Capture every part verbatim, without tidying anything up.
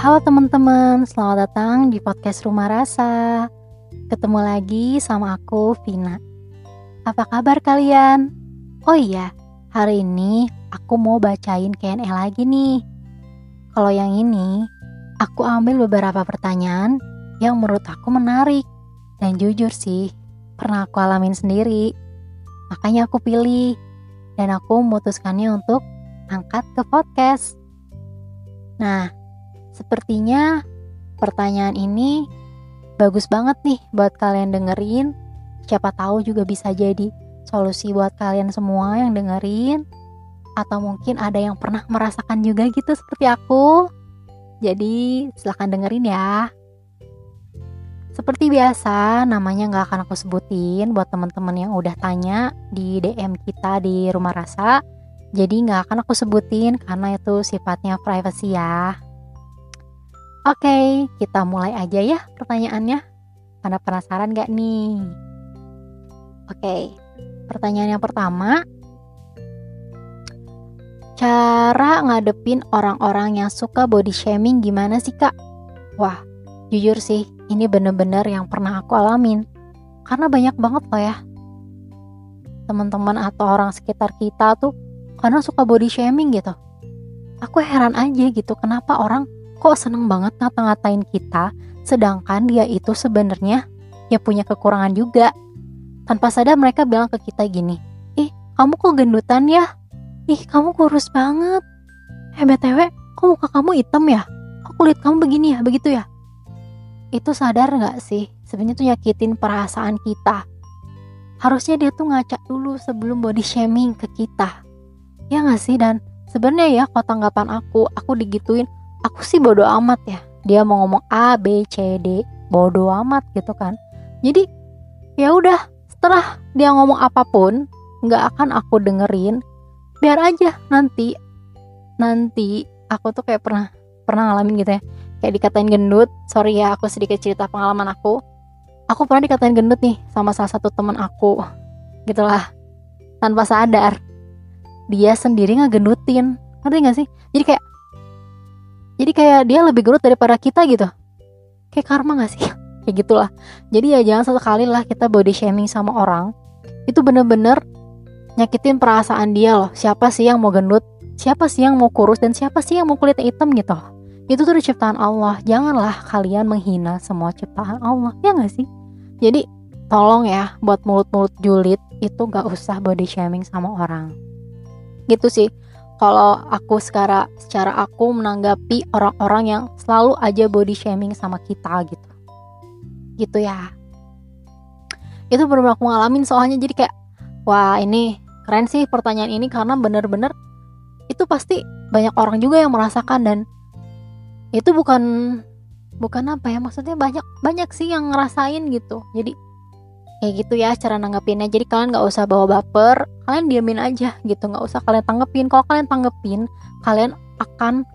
Halo teman-teman, selamat datang di podcast Rumah Rasa. Ketemu lagi sama aku, Vina. Apa kabar kalian? Oh iya, hari ini aku mau bacain Q and A lagi nih. Kalau yang ini, aku ambil beberapa pertanyaan yang menurut aku menarik. Dan jujur sih, pernah aku alamin sendiri. Makanya aku pilih, dan aku memutuskannya untuk angkat ke podcast. Nah, sepertinya pertanyaan ini bagus banget nih buat kalian dengerin. Siapa tahu juga bisa jadi solusi buat kalian semua yang dengerin, atau mungkin ada yang pernah merasakan juga gitu seperti aku. Jadi silakan dengerin ya. Seperti biasa, namanya gak akan aku sebutin buat teman-teman yang udah tanya di D M kita di Rumah Rasa. Jadi gak akan aku sebutin karena itu sifatnya privacy ya. Oke, kita mulai aja ya pertanyaannya. Pada penasaran gak nih? Oke, pertanyaan yang pertama, cara ngadepin orang-orang yang suka body shaming gimana sih kak? Wah, jujur sih, ini bener-bener yang pernah aku alamin. Karena banyak banget loh ya teman-teman atau orang sekitar kita tuh karena suka body shaming gitu. Aku heran aja gitu, kenapa orang kok seneng banget ngata-ngatain kita, sedangkan dia itu sebenarnya ya punya kekurangan juga. Tanpa sadar mereka bilang ke kita gini, ih kamu kok gendutan ya, ih kamu kurus banget, eh B T W kok muka kamu hitam ya, kok kulit kamu begini ya, begitu ya. Itu sadar gak sih sebenarnya tuh nyakitin perasaan kita. Harusnya dia tuh ngaca dulu sebelum body shaming ke kita, ya gak sih? Dan sebenarnya ya kalau tanggapan aku, aku digituin, aku sih bodo amat ya. Dia mau ngomong A, B, C, D, bodo amat gitu kan. Jadi ya udah, setelah dia ngomong apapun gak akan aku dengerin. Biar aja nanti Nanti aku tuh kayak pernah Pernah ngalamin gitu ya, kayak dikatain gendut. Sorry ya, aku sedikit cerita pengalaman aku. Aku pernah dikatain gendut nih sama salah satu teman aku, gitulah. Tanpa sadar dia sendiri ngegendutin. Ngerti gak sih? Jadi kayak Jadi kayak dia lebih gendut daripada kita gitu. Kayak karma gak sih? Kayak gitulah. Jadi ya jangan sekali lah kita body shaming sama orang. Itu bener-bener nyakitin perasaan dia loh. Siapa sih yang mau gendut? Siapa sih yang mau kurus? Dan siapa sih yang mau kulitnya hitam gitu? Itu tuh ciptaan Allah. Janganlah kalian menghina semua ciptaan Allah, ya gak sih? Jadi tolong ya, buat mulut-mulut julid itu gak usah body shaming sama orang. Gitu sih. Kalau aku secara, secara aku menanggapi orang-orang yang selalu aja body shaming sama kita gitu. Gitu ya. Itu bener-bener aku ngalamin soalnya. Jadi kayak, wah ini keren sih pertanyaan ini. Karena bener-bener itu pasti banyak orang juga yang merasakan. Dan itu bukan, bukan apa ya, maksudnya banyak, banyak sih yang ngerasain gitu. Jadi kayak gitu ya cara nanggepinnya. Jadi kalian gak usah bawa baper, kalian diamin aja gitu, gak usah kalian tanggepin. Kalau kalian tanggepin, kalian akan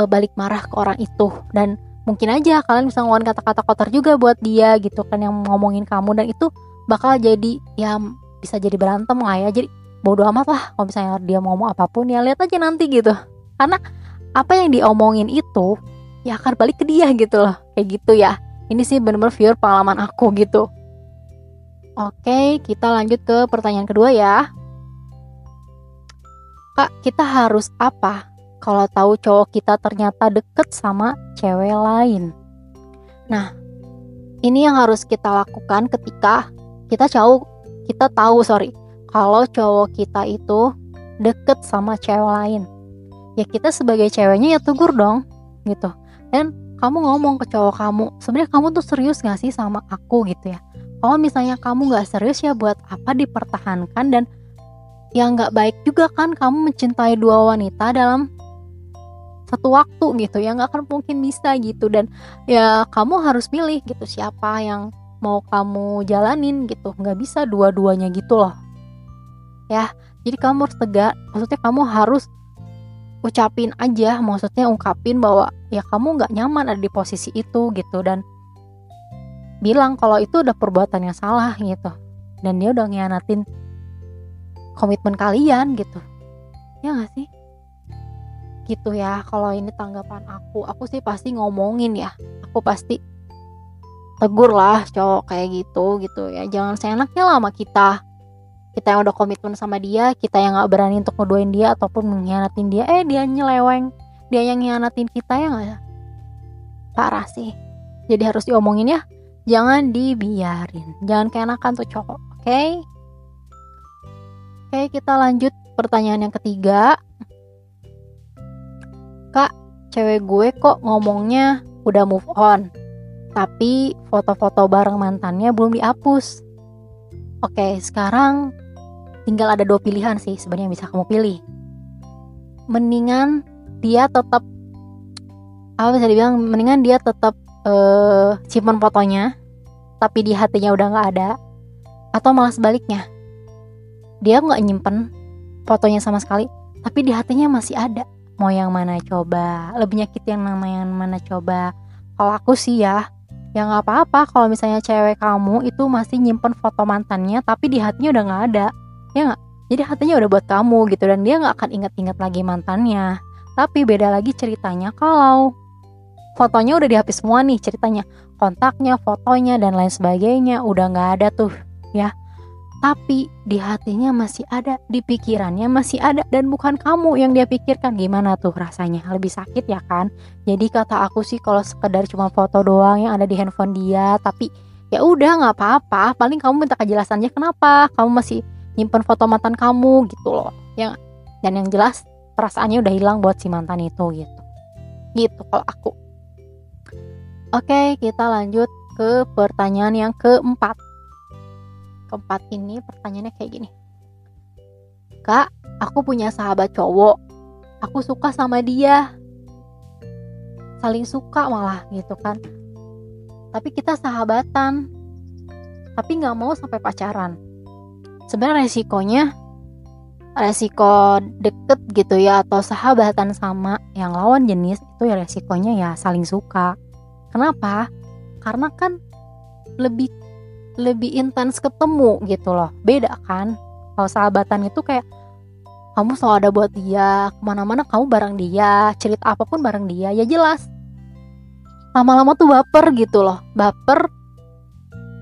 e, balik marah ke orang itu. Dan mungkin aja kalian bisa ngeluarin kata-kata kotor juga buat dia gitu kan, yang ngomongin kamu. Dan itu bakal jadi, ya bisa jadi berantem lah ya. Jadi bodo amat lah kalau misalnya dia ngomong apapun, ya lihat aja nanti gitu. Karena apa yang diomongin itu ya akan balik ke dia gitu loh. Kayak gitu ya. Ini sih bener-bener pure pengalaman aku gitu. Oke, kita lanjut ke pertanyaan kedua ya. Kak, kita harus apa kalau tahu cowok kita ternyata deket sama cewek lain? Nah, ini yang harus kita lakukan ketika kita tahu, kita tahu sorry, kalau cowok kita itu deket sama cewek lain. Ya kita sebagai ceweknya ya tegur dong, gitu. Dan kamu ngomong ke cowok kamu, sebenarnya kamu tuh serius nggak sih sama aku gitu ya? Kalau misalnya kamu gak serius ya buat apa dipertahankan. Dan ya gak baik juga kan kamu mencintai dua wanita dalam satu waktu gitu ya, gak akan mungkin bisa gitu. Dan ya kamu harus milih gitu siapa yang mau kamu jalanin gitu. Gak bisa dua-duanya gitu loh ya. Jadi kamu harus tegak, maksudnya kamu harus ucapin aja, maksudnya ungkapin bahwa ya kamu gak nyaman ada di posisi itu gitu. Dan bilang kalau itu udah perbuatan yang salah gitu, dan dia udah ngianatin komitmen kalian gitu, ya gak sih? gitu ya. Kalau ini tanggapan aku, aku sih pasti ngomongin ya. Aku pasti tegur lah cowok kayak gitu gitu ya. Jangan seenaknya lah sama kita. Kita yang udah komitmen sama dia, kita yang nggak berani untuk ngeduain dia ataupun mengkhianatin dia. Eh dia nyeleweng, dia yang ngianatin kita ya nggak? Parah sih. Jadi harus diomongin ya. Jangan dibiarin. Jangan keenakan tuh cowok. Oke? Okay? Oke, okay, kita lanjut pertanyaan yang ketiga. Kak, cewek gue kok ngomongnya udah move on, tapi foto-foto bareng mantannya belum dihapus. Oke, sekarang tinggal ada dua pilihan sih sebenarnya bisa kamu pilih. Mendingan dia tetap, apa bisa dibilang, mendingan dia tetap uh, simpen fotonya, tapi di hatinya udah nggak ada, atau malah sebaliknya, dia nggak nyimpen fotonya sama sekali, tapi di hatinya masih ada. Mau yang mana coba? Lebih nyakit yang nama yang mana coba? Kalau aku sih ya, ya gak apa-apa kalau misalnya cewek kamu itu masih nyimpen foto mantannya tapi di hatinya udah gak ada, ya gak? Jadi hatinya udah buat kamu gitu, dan dia gak akan inget-inget lagi mantannya. Tapi beda lagi ceritanya kalau fotonya udah dihapus semua nih ceritanya, kontaknya, fotonya, dan lain sebagainya udah gak ada tuh ya. Tapi di hatinya masih ada, di pikirannya masih ada, dan bukan kamu yang dia pikirkan. Gimana tuh rasanya? Lebih sakit ya kan? Jadi kata aku sih kalau sekedar cuma foto doang yang ada di handphone dia, tapi ya udah nggak apa-apa. Paling kamu minta kejelasannya kenapa kamu masih nyimpen foto mantan kamu gitu loh. Yang dan yang jelas perasaannya udah hilang buat si mantan itu gitu. Gitu kalau aku. Oke, kita lanjut ke pertanyaan yang keempat. Keempat ini pertanyaannya kayak gini. Kak, aku punya sahabat cowok. Aku suka sama dia. Saling suka malah gitu kan. Tapi kita sahabatan. Tapi gak mau sampai pacaran. Sebenarnya resikonya, resiko deket gitu ya, atau sahabatan sama yang lawan jenis, itu ya resikonya ya saling suka. Kenapa? Karena kan lebih lebih intens ketemu gitu loh. Beda kan, kalau sahabatan itu kayak kamu selalu ada buat dia, kemana-mana kamu bareng dia, cerita apapun bareng dia, ya jelas lama-lama tuh baper gitu loh. Baper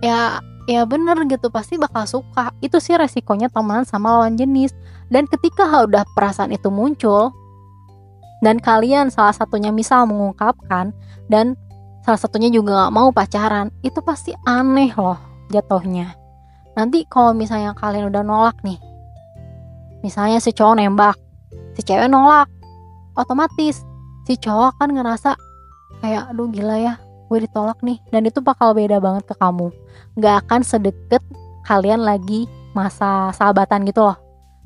ya, ya bener gitu, pasti bakal suka. Itu sih resikonya temenan sama lawan jenis. Dan ketika udah perasaan itu muncul dan kalian salah satunya misal mengungkapkan dan salah satunya juga gak mau pacaran, itu pasti aneh loh jatuhnya. Nanti kalau misalnya kalian udah nolak nih, misalnya si cowok nembak, si cewek nolak, otomatis si cowok kan ngerasa kayak aduh gila ya gue ditolak nih. Dan itu bakal beda banget ke kamu. Gak akan sedekat kalian lagi masa sahabatan gitu loh.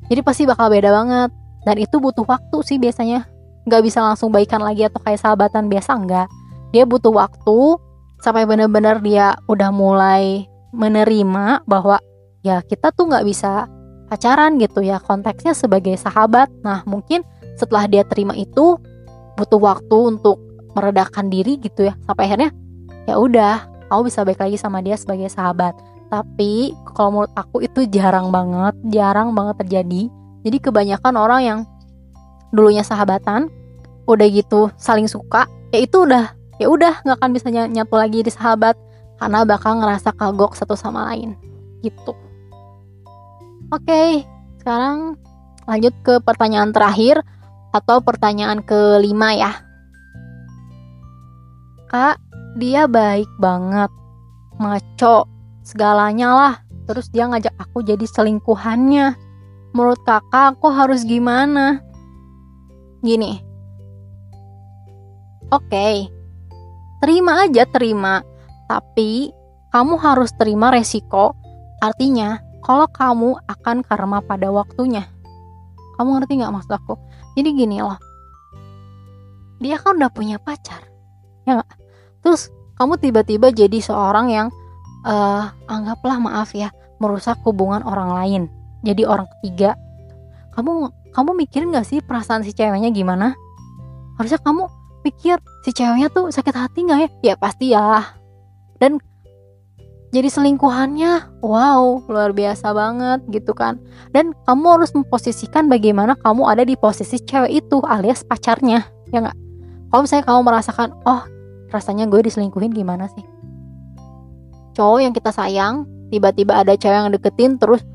Jadi pasti bakal beda banget. Dan itu butuh waktu sih biasanya. Gak bisa langsung baikan lagi atau kayak sahabatan biasa, enggak. Dia butuh waktu sampai benar-benar dia udah mulai menerima bahwa ya kita tuh gak bisa pacaran gitu ya, konteksnya sebagai sahabat. Nah mungkin setelah dia terima itu butuh waktu untuk meredakan diri gitu ya, sampai akhirnya ya udah kamu bisa balik lagi sama dia sebagai sahabat. Tapi kalau menurut aku itu jarang banget, jarang banget terjadi. Jadi kebanyakan orang yang dulunya sahabatan udah gitu saling suka, ya itu udah ya udah nggak akan bisa nyatu lagi di sahabat karena bakal ngerasa kagok satu sama lain gitu. Oke, sekarang lanjut ke pertanyaan terakhir atau pertanyaan kelima ya. Kak, dia baik banget, maco segalanya lah, terus dia ngajak aku jadi selingkuhannya. Menurut kakak aku harus gimana? Gini, oke, terima aja, terima. Tapi kamu harus terima resiko. Artinya kalau kamu akan karma pada waktunya. Kamu ngerti gak maksud aku? Jadi gini loh, dia kan udah punya pacar, ya gak? Terus kamu tiba-tiba jadi seorang yang uh, anggaplah maaf ya, merusak hubungan orang lain, jadi orang ketiga. Kamu kamu mikirin gak sih perasaan si ceweknya gimana? Harusnya kamu pikir si ceweknya tuh sakit hati gak ya? Ya pasti ya. Dan jadi selingkuhannya, wow, luar biasa banget gitu kan. Dan kamu harus memposisikan bagaimana kamu ada di posisi cewek itu alias pacarnya, ya nggak? Kalau misalnya kamu merasakan, oh rasanya gue diselingkuhin, gimana sih? Cowok yang kita sayang, tiba-tiba ada cewek yang deketin, terus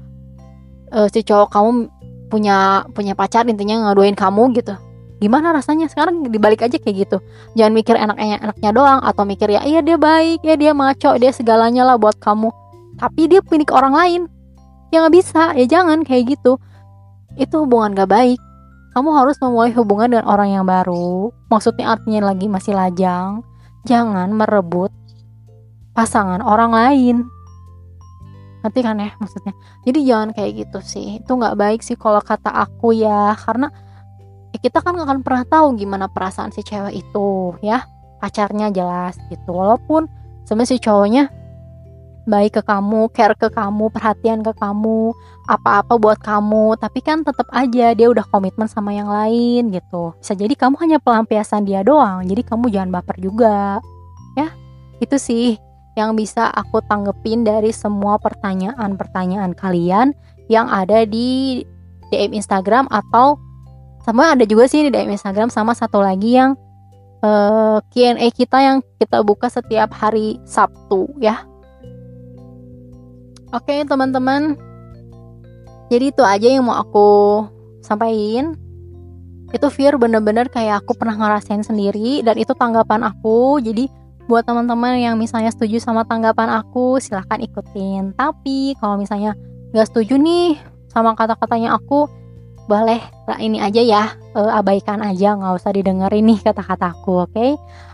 uh, si cowok kamu punya punya pacar, intinya ngaduin kamu gitu. Gimana rasanya? Sekarang dibalik aja kayak gitu. Jangan mikir enak-enaknya doang, atau mikir ya iya dia baik, ya dia maco, dia segalanya lah buat kamu, tapi dia milik orang lain. Ya gak bisa, ya jangan kayak gitu. Itu hubungan gak baik. Kamu harus memulai hubungan dengan orang yang baru. Maksudnya artinya lagi masih lajang. Jangan merebut pasangan orang lain. Ngerti kan ya maksudnya? Jadi jangan kayak gitu sih. Itu gak baik sih kalau kata aku ya. Karena ya kita kan gak akan pernah tahu gimana perasaan si cewek itu ya, pacarnya jelas gitu, walaupun sebenarnya si cowoknya baik ke kamu, care ke kamu, perhatian ke kamu, apa-apa buat kamu, tapi kan tetap aja dia udah komitmen sama yang lain gitu. Bisa jadi kamu hanya pelampiasan dia doang, jadi kamu jangan baper juga ya. Itu sih yang bisa aku tanggepin dari semua pertanyaan-pertanyaan kalian yang ada di D M Instagram, atau sama ada juga sih di D M Instagram, sama satu lagi yang uh, Q and A kita yang kita buka setiap hari Sabtu ya. Oke teman-teman, jadi itu aja yang mau aku sampaikan. Itu fear bener-bener kayak aku pernah ngerasain sendiri, dan itu tanggapan aku. Jadi buat teman-teman yang misalnya setuju sama tanggapan aku, silahkan ikutin. Tapi kalau misalnya gak setuju nih sama kata-katanya aku, boleh lah ini aja ya, e, abaikan aja, nggak usah didengerin nih kata-kataku, oke? Okay?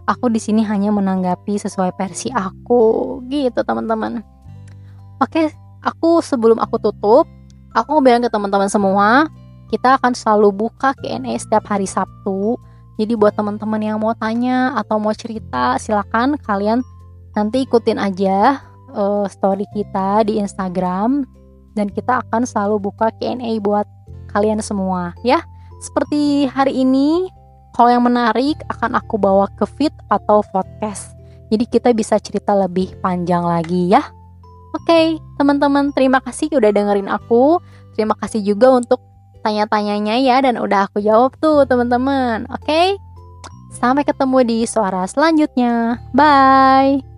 Aku di sini hanya menanggapi sesuai versi aku, gitu teman-teman. Oke, okay, aku sebelum aku tutup, aku mau bilang ke teman-teman semua, kita akan selalu buka Q and A setiap hari Sabtu. Jadi buat teman-teman yang mau tanya atau mau cerita, silakan kalian nanti ikutin aja e, story kita di Instagram, dan kita akan selalu buka Q and A buat kalian semua ya. Seperti hari ini, kalau yang menarik akan aku bawa ke feed atau podcast, jadi kita bisa cerita lebih panjang lagi ya. Oke teman-teman, terima kasih udah dengerin aku. Terima kasih juga untuk tanya-tanyanya ya, dan udah aku jawab tuh teman-teman. Oke, sampai ketemu di suara selanjutnya. Bye.